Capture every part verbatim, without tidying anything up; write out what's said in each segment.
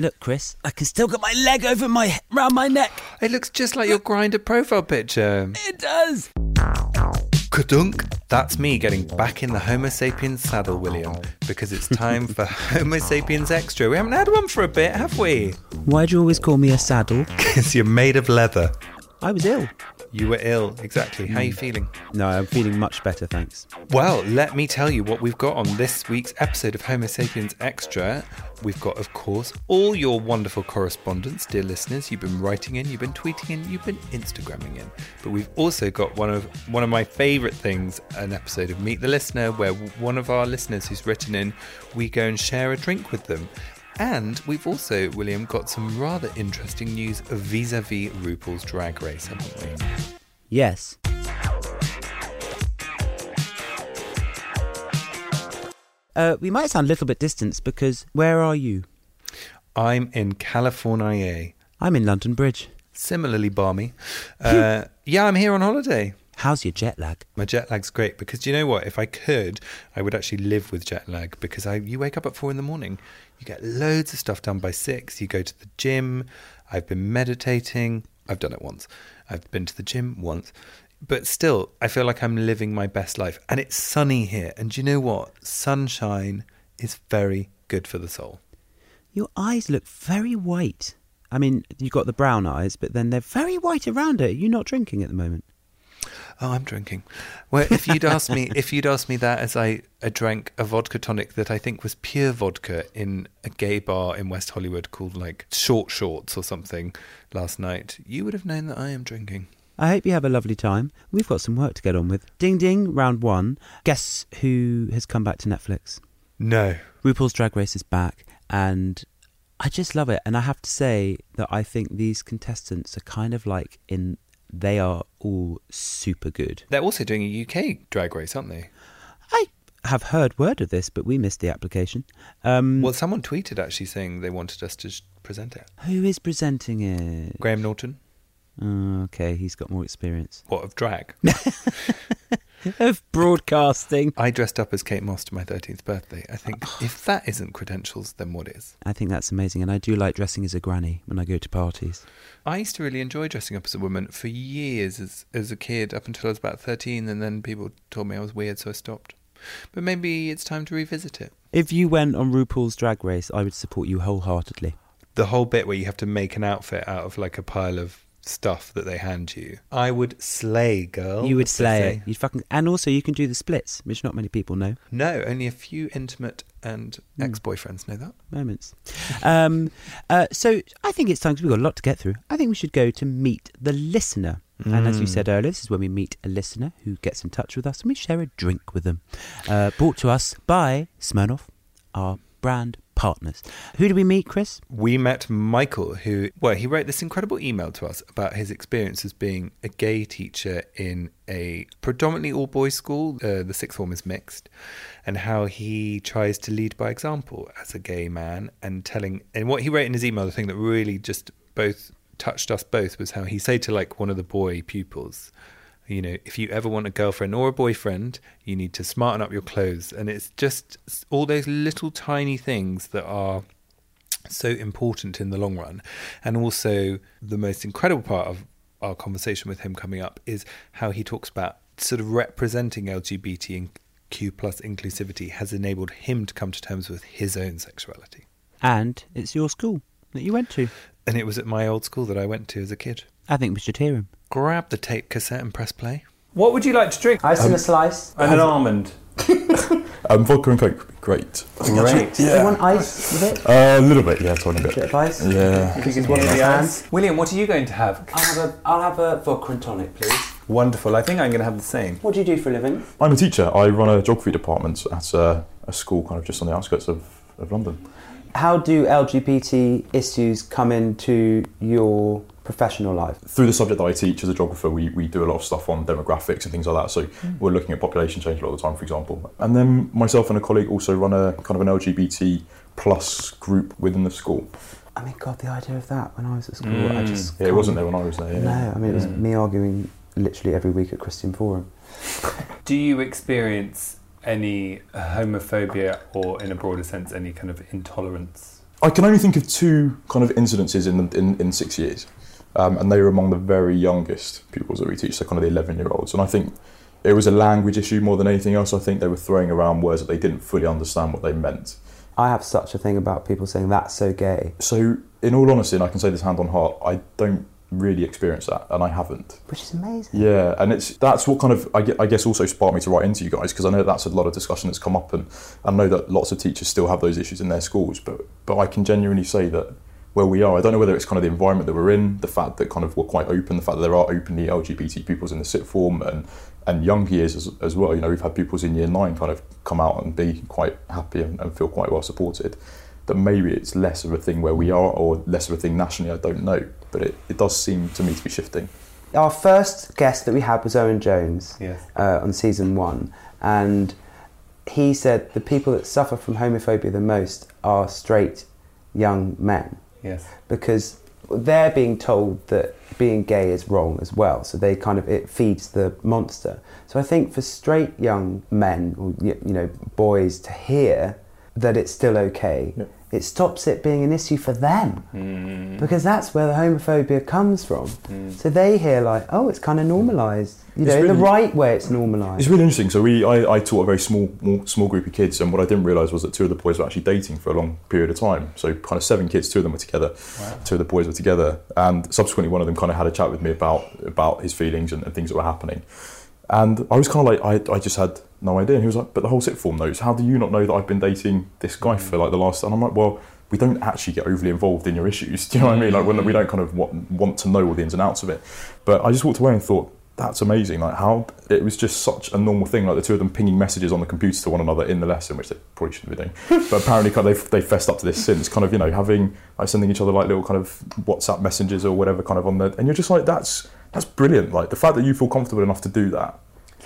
Look, Chris, I can still get my leg over my he- round my neck. It looks just like your Grindr profile picture. It does. Ka-dunk. That's me getting back in the Homo sapiens saddle, William, because it's time for Homo sapiens extra. We haven't had one for a bit, have we? Why do you always call me a saddle? Because you're made of leather. I was ill. You were ill, exactly. How are you feeling? No, I'm feeling much better, thanks. Well, let me tell you what we've got on this week's episode of Homo Sapiens Extra. We've got, of course, all your wonderful correspondence, dear listeners. You've been writing in, you've been tweeting in, you've been Instagramming in. But we've also got one of one of my favourite things, an episode of Meet the Listener, where one of our listeners who's written in, we go and share a drink with them. And we've also, William, got some rather interesting news vis-a-vis RuPaul's Drag Race, haven't we? Yes. Uh, we might sound a little bit distant because where are you? I'm in California. I'm in London Bridge. Similarly balmy. Uh, yeah, I'm here on holiday. How's your jet lag? My jet lag's great because, do you know what? If I could, I would actually live with jet lag because I you wake up at four in the morning. You get loads of stuff done by six. You go to the gym. I've been meditating. I've done it once. I've been to the gym once. But still, I feel like I'm living my best life. And it's sunny here. And do you know what? Sunshine is very good for the soul. Your eyes look very white. I mean, you've got the brown eyes, but then they're very white around it. Are you not drinking at the moment? Oh, I'm drinking. Well, if you'd asked me, if you'd asked me that as I, I drank a vodka tonic that I think was pure vodka in a gay bar in West Hollywood called like Short Shorts or something last night, you would have known that I am drinking. I hope you have a lovely time. We've got some work to get on with. Ding ding, round one. Guess who has come back to Netflix? No. RuPaul's Drag Race is back and I just love it. And I have to say that I think these contestants are kind of like in... They are all super good. They're also doing a U K drag race, aren't they? I have heard word of this, but we missed the application. Um, well, someone tweeted actually saying they wanted us to present it. Who is presenting it? Graham Norton. Oh, okay, he's got more experience. What, of drag? Of broadcasting. I dressed up as Kate Moss to my thirteenth birthday. I think if that isn't credentials, then what is? I think that's amazing. And I do like dressing as a granny when I go to parties. I used to really enjoy dressing up as a woman for years as, as a kid up until I was about thirteen. And then people told me I was weird, so I stopped. But maybe it's time to revisit it. If you went on RuPaul's Drag Race, I would support you wholeheartedly. The whole bit where you have to make an outfit out of like a pile of stuff that they hand you. I would slay, girl. You would slay it. You'd fucking... And also you can do the splits, which not many people know. No, only a few intimate and mm. ex-boyfriends know that. Moments. um, uh, so I think it's time, because we've got a lot to get through. I think we should go to Meet the Listener. Mm. And as you said earlier, this is when we meet a listener who gets in touch with us and we share a drink with them. Uh, brought to us by Smirnoff, our brand partners. Who did we meet, Chris? We met Michael, who, well, he wrote this incredible email to us about his experience as being a gay teacher in a predominantly all-boys school. Uh, the sixth form is mixed, and how he tries to lead by example as a gay man and telling, and what he wrote in his email, the thing that really just both touched us both was how he said to like one of the boy pupils, you know, if you ever want a girlfriend or a boyfriend, you need to smarten up your clothes. And it's just all those little tiny things that are so important in the long run. And also the most incredible part of our conversation with him coming up is how he talks about sort of representing L G B T L G B T Q plus inclusivity has enabled him to come to terms with his own sexuality. And it's your school that you went to. And it was at my old school that I went to as a kid. I think we should hear him. Grab the tape cassette and press play. What would you like to drink? Ice um, and a slice. And an almond. um, vodka and Coke. Great. Great. Yeah. Do you want ice with it? Uh, a little bit, yeah. It's one a bit. A bit of ice? Yeah. You can one of the ice. William, what are you going to have? I'll have a, I'll have a vodka and tonic, please. Wonderful. I think I'm going to have the same. What do you do for a living? I'm a teacher. I run a geography department at a, a school kind of just on the outskirts of, of London. How do L G B T issues come into your professional life? Through the subject that I teach as a geographer, we, we do a lot of stuff on demographics and things like that. So mm. we're looking at population change a lot of the time, for example. And then myself and a colleague also run a kind of an L G B T plus group within the school. I mean, God, the idea of that when I was at school, mm. I just... Yeah, it wasn't there when I was there, yeah. No, I mean, it was mm. me arguing literally every week at Christian Forum. Do you experience any homophobia or, in a broader sense, any kind of intolerance? I can only think of two kind of incidences in in, in six years. Um, and they were among the very youngest pupils that we teach, so kind of the eleven-year-olds. And I think it was a language issue more than anything else. I think they were throwing around words that they didn't fully understand what they meant. I have such a thing about people saying, that's so gay. So, in all honesty, and I can say this hand on heart, I don't really experience that, and I haven't. Which is amazing. Yeah, and it's that's what kind of, I guess, also sparked me to write into you guys, because I know that's a lot of discussion that's come up, and I know that lots of teachers still have those issues in their schools, but but I can genuinely say that where we are, I don't know whether it's kind of the environment that we're in, the fact that kind of we're quite open, the fact that there are openly L G B T pupils in the sit form and, and young years as, as well. You know, we've had pupils in year nine kind of come out and be quite happy and, and feel quite well supported. That maybe it's less of a thing where we are or less of a thing nationally, I don't know. But it, it does seem to me to be shifting. Our first guest that we had was Owen Jones yes. uh, on season one. And he said the people that suffer from homophobia the most are straight young men. Yes. Because they're being told that being gay is wrong as well. So they kind of, it feeds the monster. So I think for straight young men, or, you know, boys to hear that it's still okay, yeah. it stops it being an issue for them. Mm. Because that's where the homophobia comes from. Mm. So they hear like, oh, it's kind of normalised. You know, really, the right way it's normalised. It's really interesting. So we, I, I taught a very small small group of kids, and what I didn't realise was that two of the boys were actually dating for a long period of time. So kind of seven kids, two of them were together. Wow. Two of the boys were together. And subsequently one of them kind of had a chat with me about, about his feelings and, and things that were happening. And I was kind of like, I, I just had no idea. And he was like, but the whole sit form knows. How do you not know that I've been dating this guy for like the last... And I'm like, well, we don't actually get overly involved in your issues. Do you know what I mean? Like, when, we don't kind of want, want to know all the ins and outs of it. But I just walked away and thought, that's amazing. Like, how... It was just such a normal thing. Like, the two of them pinging messages on the computer to one another in the lesson, which they probably shouldn't be doing. But apparently kind of, they, they fessed up to this since. Kind of, you know, having... Like, sending each other like little kind of WhatsApp messages or whatever kind of on the... And you're just like, that's... That's brilliant. Like, the fact that you feel comfortable enough to do that.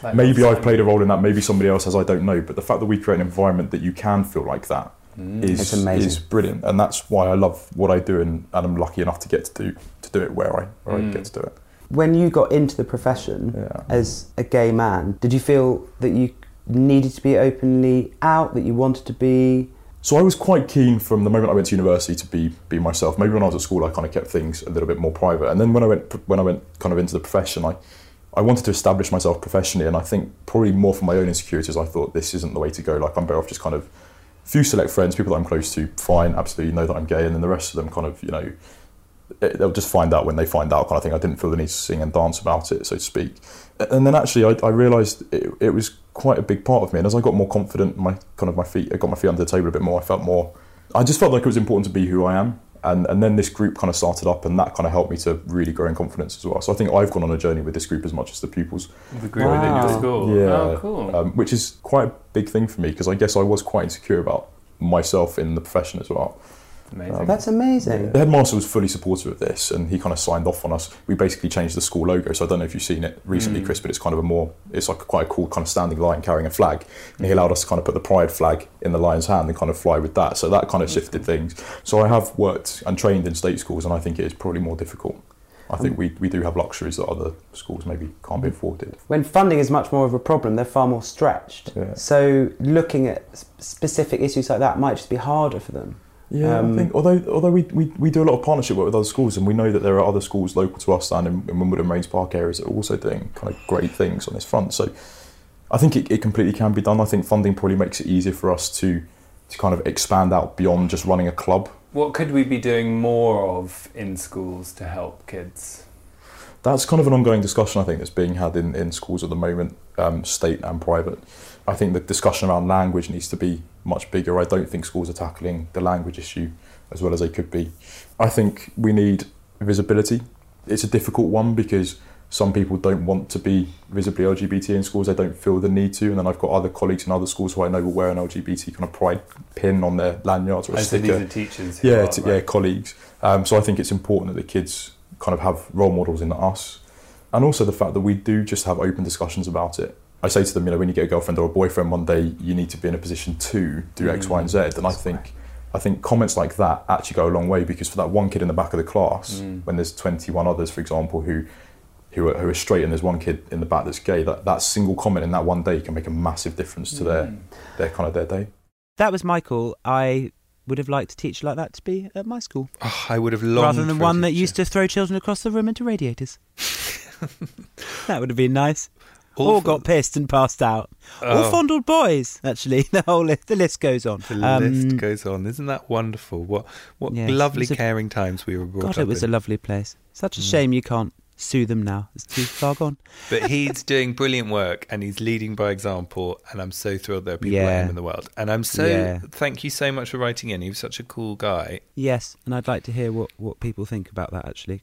Like, maybe I've played a role in that. Maybe somebody else has. I don't know. But the fact that we create an environment that you can feel like that mm. is is brilliant, and that's why I love what I do, and, and I'm lucky enough to get to do to do it where I where mm. I get to do it. When you got into the profession yeah. as a gay man, did you feel that you needed to be openly out? That you wanted to be? So I was quite keen from the moment I went to university to be be myself. Maybe when I was at school, I kind of kept things a little bit more private. And then when I went when I went kind of into the profession, I, I wanted to establish myself professionally. And I think probably more for my own insecurities, I thought this isn't the way to go. Like, I'm better off just kind of a few select friends, people that I'm close to, fine, absolutely know that I'm gay. And then the rest of them kind of, you know, they'll just find out when they find out kind of thing. I didn't feel the need to sing and dance about it, so to speak. And then actually I, I realised it, it was quite a big part of me, and as I got more confident, my kind of my feet I got my feet under the table a bit more. I felt more I just felt like it was important to be who I am, and and then this group kind of started up, and that kind of helped me to really grow in confidence as well. So I think I've gone on a journey with this group as much as the pupils. The group wow. in your school. Yeah. Oh, cool. Um, which is quite a big thing for me, because I guess I was quite insecure about myself in the profession as well. Amazing. Um, That's amazing. The headmaster was fully supportive of this, and he kind of signed off on us. We basically changed the school logo, so I don't know if you've seen it recently, mm. Chris, but it's kind of a more, it's like a quite a cool kind of standing lion carrying a flag, and he allowed us to kind of put the pride flag in the lion's hand and kind of fly with that, so that kind of That's shifted cool. things. So I have worked and trained in state schools, and I think it is probably more difficult. I think we, we do have luxuries that other schools maybe can't be afforded. When funding is much more of a problem, they're far more stretched, yeah. so looking at specific issues like that might just be harder for them. Yeah, um, I think, although although we, we, we do a lot of partnership work with other schools, and we know that there are other schools local to us and in, in Wimbledon Range Park areas that are also doing kind of great things on this front. So I think it, it completely can be done. I think funding probably makes it easier for us to to kind of expand out beyond just running a club. What could we be doing more of in schools to help kids? That's kind of an ongoing discussion, I think, that's being had in, in schools at the moment, um, state and private. I think the discussion around language needs to be much bigger. I don't think schools are tackling the language issue as well as they could be. I think we need visibility. It's a difficult one because some people don't want to be visibly L G B T in schools. They don't feel the need to. And then I've got other colleagues in other schools who I know will wear an L G B T kind of pride pin on their lanyards or a sticker. And so these are teachers who are, right? Yeah, colleagues. Um, so I think it's important that the kids kind of have role models in us. And also the fact that we do just have open discussions about it. I say to them, you know, when you get a girlfriend or a boyfriend one day, you need to be in a position to do X, Y, and Z. And I think I think comments like that actually go a long way, because for that one kid in the back of the class, mm. when there's twenty-one others, for example, who who are, who are straight and there's one kid in the back that's gay, that, that single comment in that one day can make a massive difference to mm. their, their kind of their day. That was Michael. I would have liked a teacher like that to be at my school. Oh, I would have longed Rather than for one that used to throw children across the room into radiators. That would have been nice. All, all got pissed and passed out. Oh. All fondled boys, actually. The whole list, the list goes on. The um, list goes on. Isn't that wonderful? What what yes, lovely a, caring times we were brought God, up in. God, it was in. a lovely place. Such a mm. shame you can't sue them now. It's too far gone. But he's doing brilliant work and he's leading by example, and I'm so thrilled there are people yeah. like him in the world. And I'm so... Yeah. Thank you so much for writing in. He was such a cool guy. Yes, and I'd like to hear what, what people think about that, actually.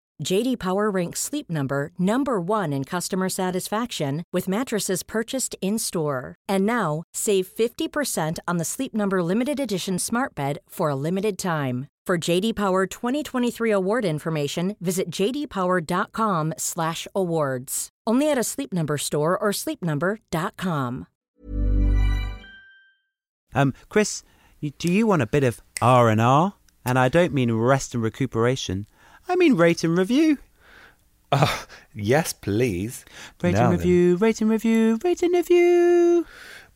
J D Power ranks Sleep Number number one in customer satisfaction with mattresses purchased in-store. And now, save fifty percent on the Sleep Number Limited Edition Smart Bed for a limited time. For J D Power twenty twenty-three award information, visit jdpower.com slash awards. Only at a Sleep Number store or sleep number dot com. Um, Chris, do you want a bit of R and R? And I don't mean rest and recuperation. I mean rate and review. Uh, yes, please. Rate now and review, then. Rate and review, rate and review.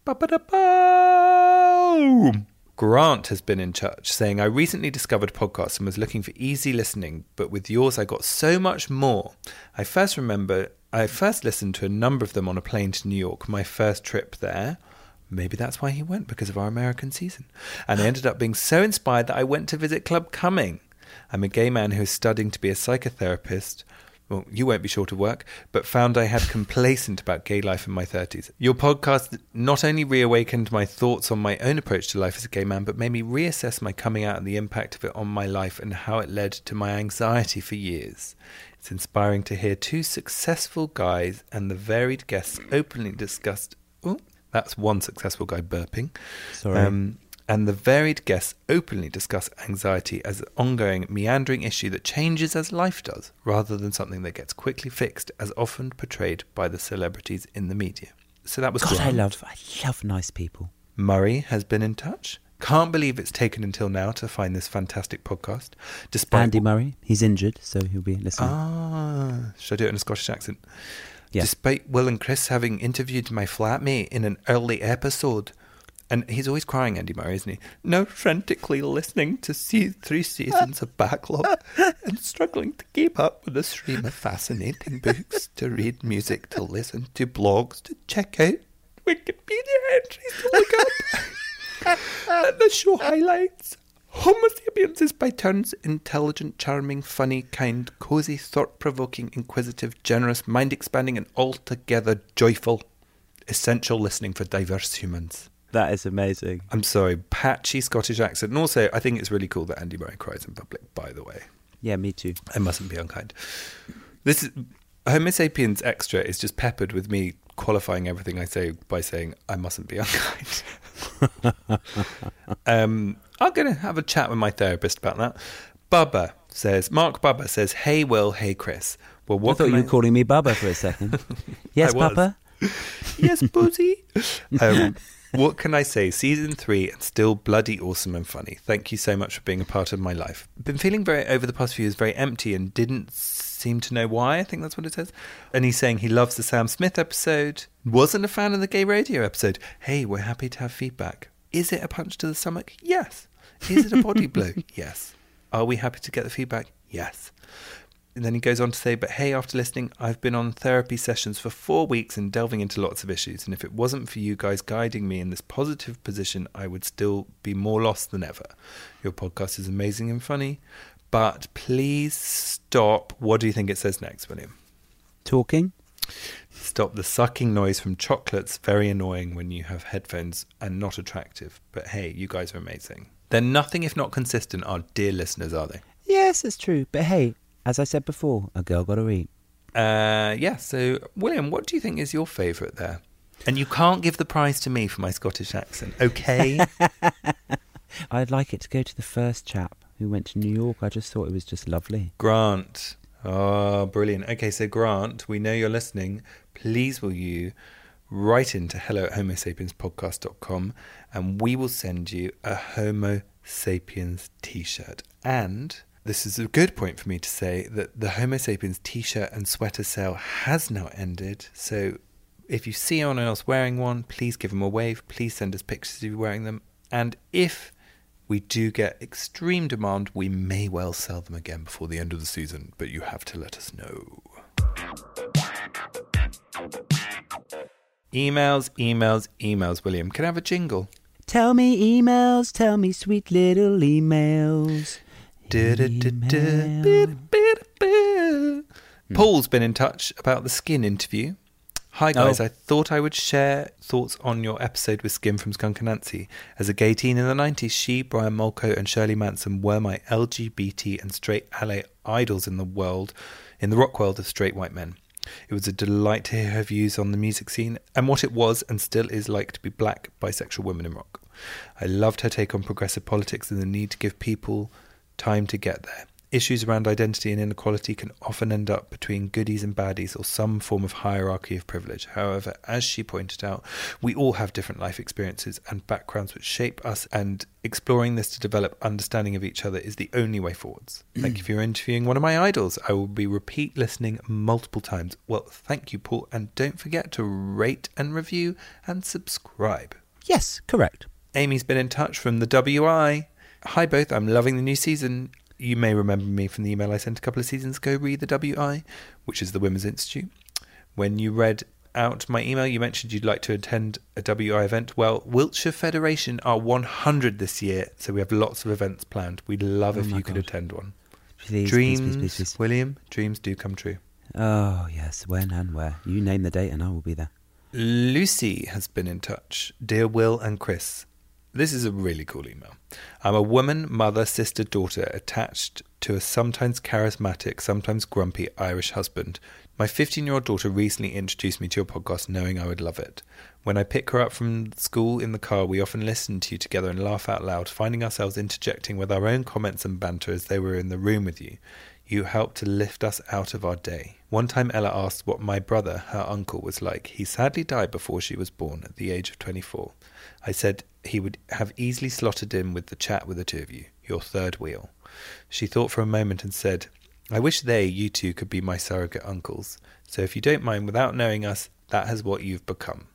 Ba-ba-da-ba! Grant has been in touch saying, I recently discovered podcasts and was looking for easy listening, but with yours I got so much more. I first remember, I first listened to a number of them on a plane to New York, my first trip there. Maybe that's why he went, because of our American season. And I ended up being so inspired that I went to visit Club Cumming. I'm a gay man who is studying to be a psychotherapist. Well, you won't be short of work, but found I had complacent about gay life in my thirties. Your podcast not only reawakened my thoughts on my own approach to life as a gay man, but made me reassess my coming out and the impact of it on my life and how it led to my anxiety for years. It's inspiring to hear two successful guys and the varied guests openly discussed... Ooh, that's one successful guy burping. Sorry. Um, and the varied guests openly discuss anxiety as an ongoing, meandering issue that changes as life does, rather than something that gets quickly fixed, as often portrayed by the celebrities in the media. So that was God, grand. I love, I love nice people. Murray has been in touch. Can't believe it's taken until now to find this fantastic podcast. Despite Andy Murray, he's injured, so he'll be listening. Ah, should I do it in a Scottish accent? Yeah. Despite Will and Chris having interviewed my flatmate in an early episode... And he's always crying, Andy Murray, isn't he? Now frantically listening to see three seasons of backlog and struggling to keep up with a stream of fascinating books, to read music, to listen to blogs, to check out Wikipedia entries, to look up and the show highlights. Homo sapiens is by turns intelligent, charming, funny, kind, cosy, thought-provoking, inquisitive, generous, mind-expanding and altogether joyful. Essential listening for diverse humans. That is amazing. I'm sorry, patchy Scottish accent. And also, I think it's really cool that Andy Murray cries in public, by the way. Yeah, me too. I mustn't be unkind. This is, Homo sapiens extra is just peppered with me qualifying everything I say by saying I mustn't be unkind. um, I'm going to have a chat with my therapist about that. Bubba says, Mark Bubba says, hey, Will, hey, Chris. Well, what I thought you I... were calling me Bubba for a second. Yes, Bubba. Yes, Boozy. Um, what can I say? Season three and still bloody awesome and funny. Thank you so much for being a part of my life. Been feeling very, over the past few years, very empty and didn't seem to know why. I think that's what it says. And he's saying he loves the Sam Smith episode. Wasn't a fan of the gay radio episode. Hey, we're happy to have feedback. Is it a punch to the stomach? Yes. Is it a body blow? Yes. Are we happy to get the feedback? Yes. And then he goes on to say, but hey, after listening, I've been on therapy sessions for four weeks and delving into lots of issues. And if it wasn't for you guys guiding me in this positive position, I would still be more lost than ever. Your podcast is amazing and funny, but please stop. What do you think it says next, William? Talking. Stop the sucking noise from chocolates. Very annoying when you have headphones and not attractive. But hey, you guys are amazing. They're nothing if not consistent, our dear listeners, are they? Yes, it's true. But hey, as I said before, a girl got to eat. Uh, yeah, so, William, what do you think is your favourite there? And you can't give the prize to me for my Scottish accent, okay? I'd like it to go to the first chap who went to New York. I just thought it was just lovely. Grant. Oh, brilliant. Okay, so, Grant, we know you're listening. Please will you write in to hello at homo sapiens podcast dot com and we will send you a Homo Sapiens T-shirt. And... this is a good point for me to say that the Homo Sapiens T-shirt and sweater sale has now ended. So if you see anyone else wearing one, please give them a wave. Please send us pictures of you wearing them. And if we do get extreme demand, we may well sell them again before the end of the season. But you have to let us know. Emails, emails, emails, William. Can I have a jingle? Tell me emails, tell me sweet little emails. Du, du, du, du, du, du, du. Mm. Paul's been in touch about the Skin interview. Hi guys, oh. I thought I would share thoughts on your episode with Skin from Skunk Anansie. As a gay teen in the nineties, she, Brian Molko and Shirley Manson were my L G B T and straight ally idols in the world, in the rock world of straight white men. It was a delight to hear her views on the music scene and what it was and still is like to be black, bisexual women in rock. I loved her take on progressive politics and the need to give people time to get there. Issues around identity and inequality can often end up between goodies and baddies or some form of hierarchy of privilege. However, as she pointed out, we all have different life experiences and backgrounds which shape us, and exploring this to develop understanding of each other is the only way forwards. Thank you for your interviewing one of my idols. I will be repeat listening multiple times. Well, thank you, Paul, and don't forget to rate and review and subscribe. Yes, correct. Amy's been in touch from the W I. Hi both, I'm loving the new season. You may remember me from the email I sent a couple of seasons ago, read the W I, which is the Women's Institute. When you read out my email, you mentioned you'd like to attend a W I event. Well, Wiltshire Federation are one hundred this year, so we have lots of events planned. We'd love oh if you God. could attend one. Please, dreams, please, please, please, please. William, dreams do come true. Oh, yes, when and where. You name the date and I will be there. Lucy has been in touch. Dear Will and Chris, this is a really cool email. I'm a woman, mother, sister, daughter, attached to a sometimes charismatic, sometimes grumpy Irish husband. My fifteen-year-old daughter recently introduced me to your podcast, knowing I would love it. When I pick her up from school in the car, we often listen to you together and laugh out loud, finding ourselves interjecting with our own comments and banter as they were in the room with you. You helped to lift us out of our day. One time Ella asked what my brother, her uncle, was like. He sadly died before she was born at the age of twenty-four. I said he would have easily slotted in with the chat with the two of you, your third wheel. She thought for a moment and said, I wish they, you two, could be my surrogate uncles. So if you don't mind, without knowing us, that is what you've become.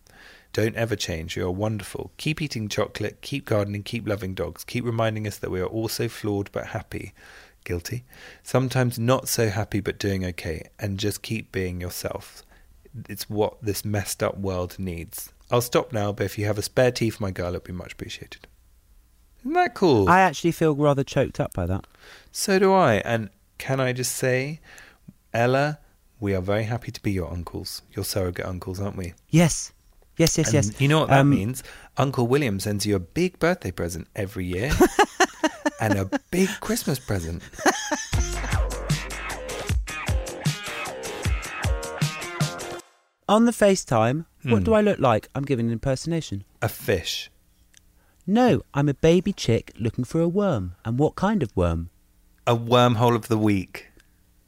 Don't ever change. You're wonderful. Keep eating chocolate, keep gardening, keep loving dogs, keep reminding us that we are also flawed but happy. Guilty. Sometimes not so happy but doing okay. And just keep being yourself. It's what this messed up world needs. I'll stop now, but if you have a spare tea for my girl, it'd be much appreciated. Isn't that cool? I actually feel rather choked up by that. So do I. And can I just say, Ella, we are very happy to be your uncles, your surrogate uncles, aren't we? Yes. Yes, yes, and yes. You know what that um, means? Uncle William sends you a big birthday present every year and a big Christmas present. On the FaceTime, mm. what do I look like? I'm giving an impersonation. A fish. No, I'm a baby chick looking for a worm. And what kind of worm? A wormhole of the week.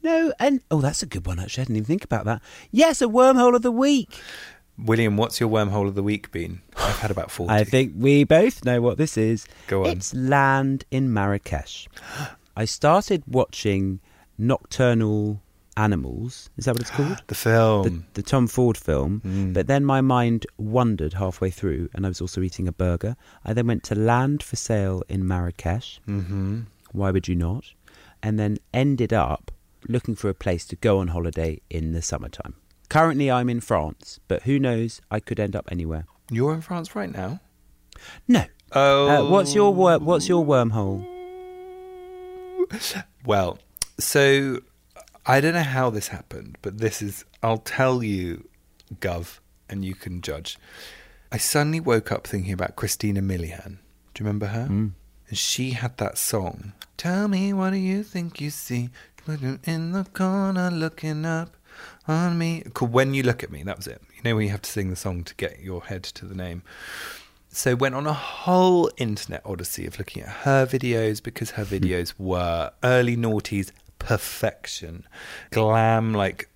No, and... Oh, that's a good one, actually. I didn't even think about that. Yes, a wormhole of the week. William, what's your wormhole of the week been? I've had about forty. I think we both know what this is. Go on. It's Land in Marrakesh. I started watching Nocturnal Animals. Is that what it's called? The film. The, the Tom Ford film. Mm. But then my mind wandered halfway through, and I was also eating a burger. I then went to Land for Sale in Marrakesh. Mm-hmm. Why would you not? And then ended up looking for a place to go on holiday in the summertime. Currently, I'm in France, but who knows? I could end up anywhere. You're in France right now? No. Oh. Uh, what's your wor- What's your wormhole? Well, so I don't know how this happened, but this is... I'll tell you, Gov, and you can judge. I suddenly woke up thinking about Christina Milian. Do you remember her? Mm. And she had that song. Tell me, what do you think you see? In the corner looking up on me. When you look at me, that was it. You know when you have to sing the song to get your head to the name. So went on a whole internet odyssey of looking at her videos, because her videos were early noughties perfection. Glam, like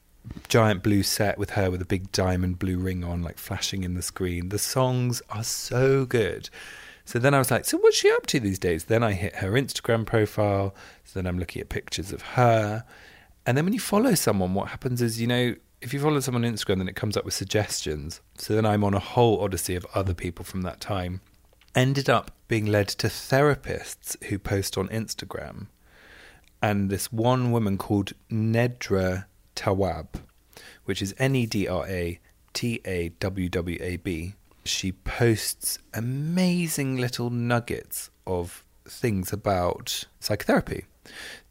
giant blue set with her with a big diamond blue ring on, like flashing in the screen. The songs are so good. So then I was like, so what's she up to these days? Then I hit her Instagram profile. So then I'm looking at pictures of her. And then when you follow someone, what happens is, you know, if you follow someone on Instagram, then it comes up with suggestions. So then I'm on a whole odyssey of other people from that time. Ended up being led to therapists who post on Instagram. And this one woman called Nedra Tawwab, which is N E D R A T A W W A B. She posts amazing little nuggets of things about psychotherapy.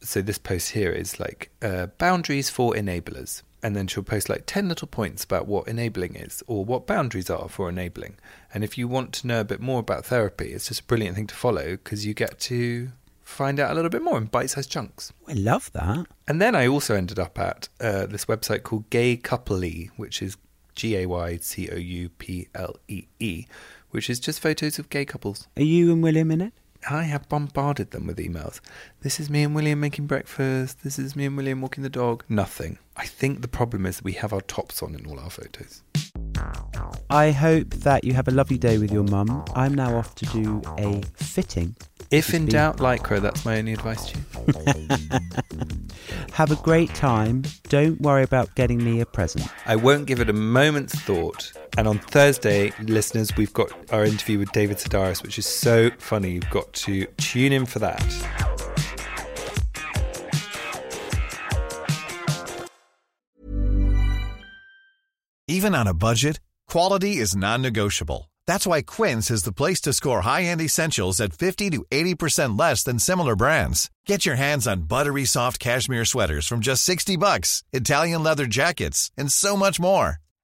So this post here is like uh, boundaries for enablers. And then she'll post like ten little points about what enabling is or what boundaries are for enabling. And if you want to know a bit more about therapy, it's just a brilliant thing to follow because you get to find out a little bit more in bite-sized chunks. I love that. And then I also ended up at uh, this website called Gay Couplee, which is G A Y C O U P L E E, which is just photos of gay couples. Are you and William in it? I have bombarded them with emails. This is me and William making breakfast. This is me and William walking the dog. Nothing. I think the problem is that we have our tops on in all our photos. I hope that you have a lovely day with your mum. I'm now off to do a fitting. If in doubt, lycra, that's my only advice to you. Have a great time. Don't worry about getting me a present. I won't give it a moment's thought. And on Thursday, listeners, we've got our interview with David Sedaris, which is so funny. You've got to tune in for that. Even on a budget, quality is non-negotiable. That's why Quince is the place to score high-end essentials at fifty to eighty percent less than similar brands. Get your hands on buttery soft cashmere sweaters from just sixty bucks, Italian leather jackets, and so much more.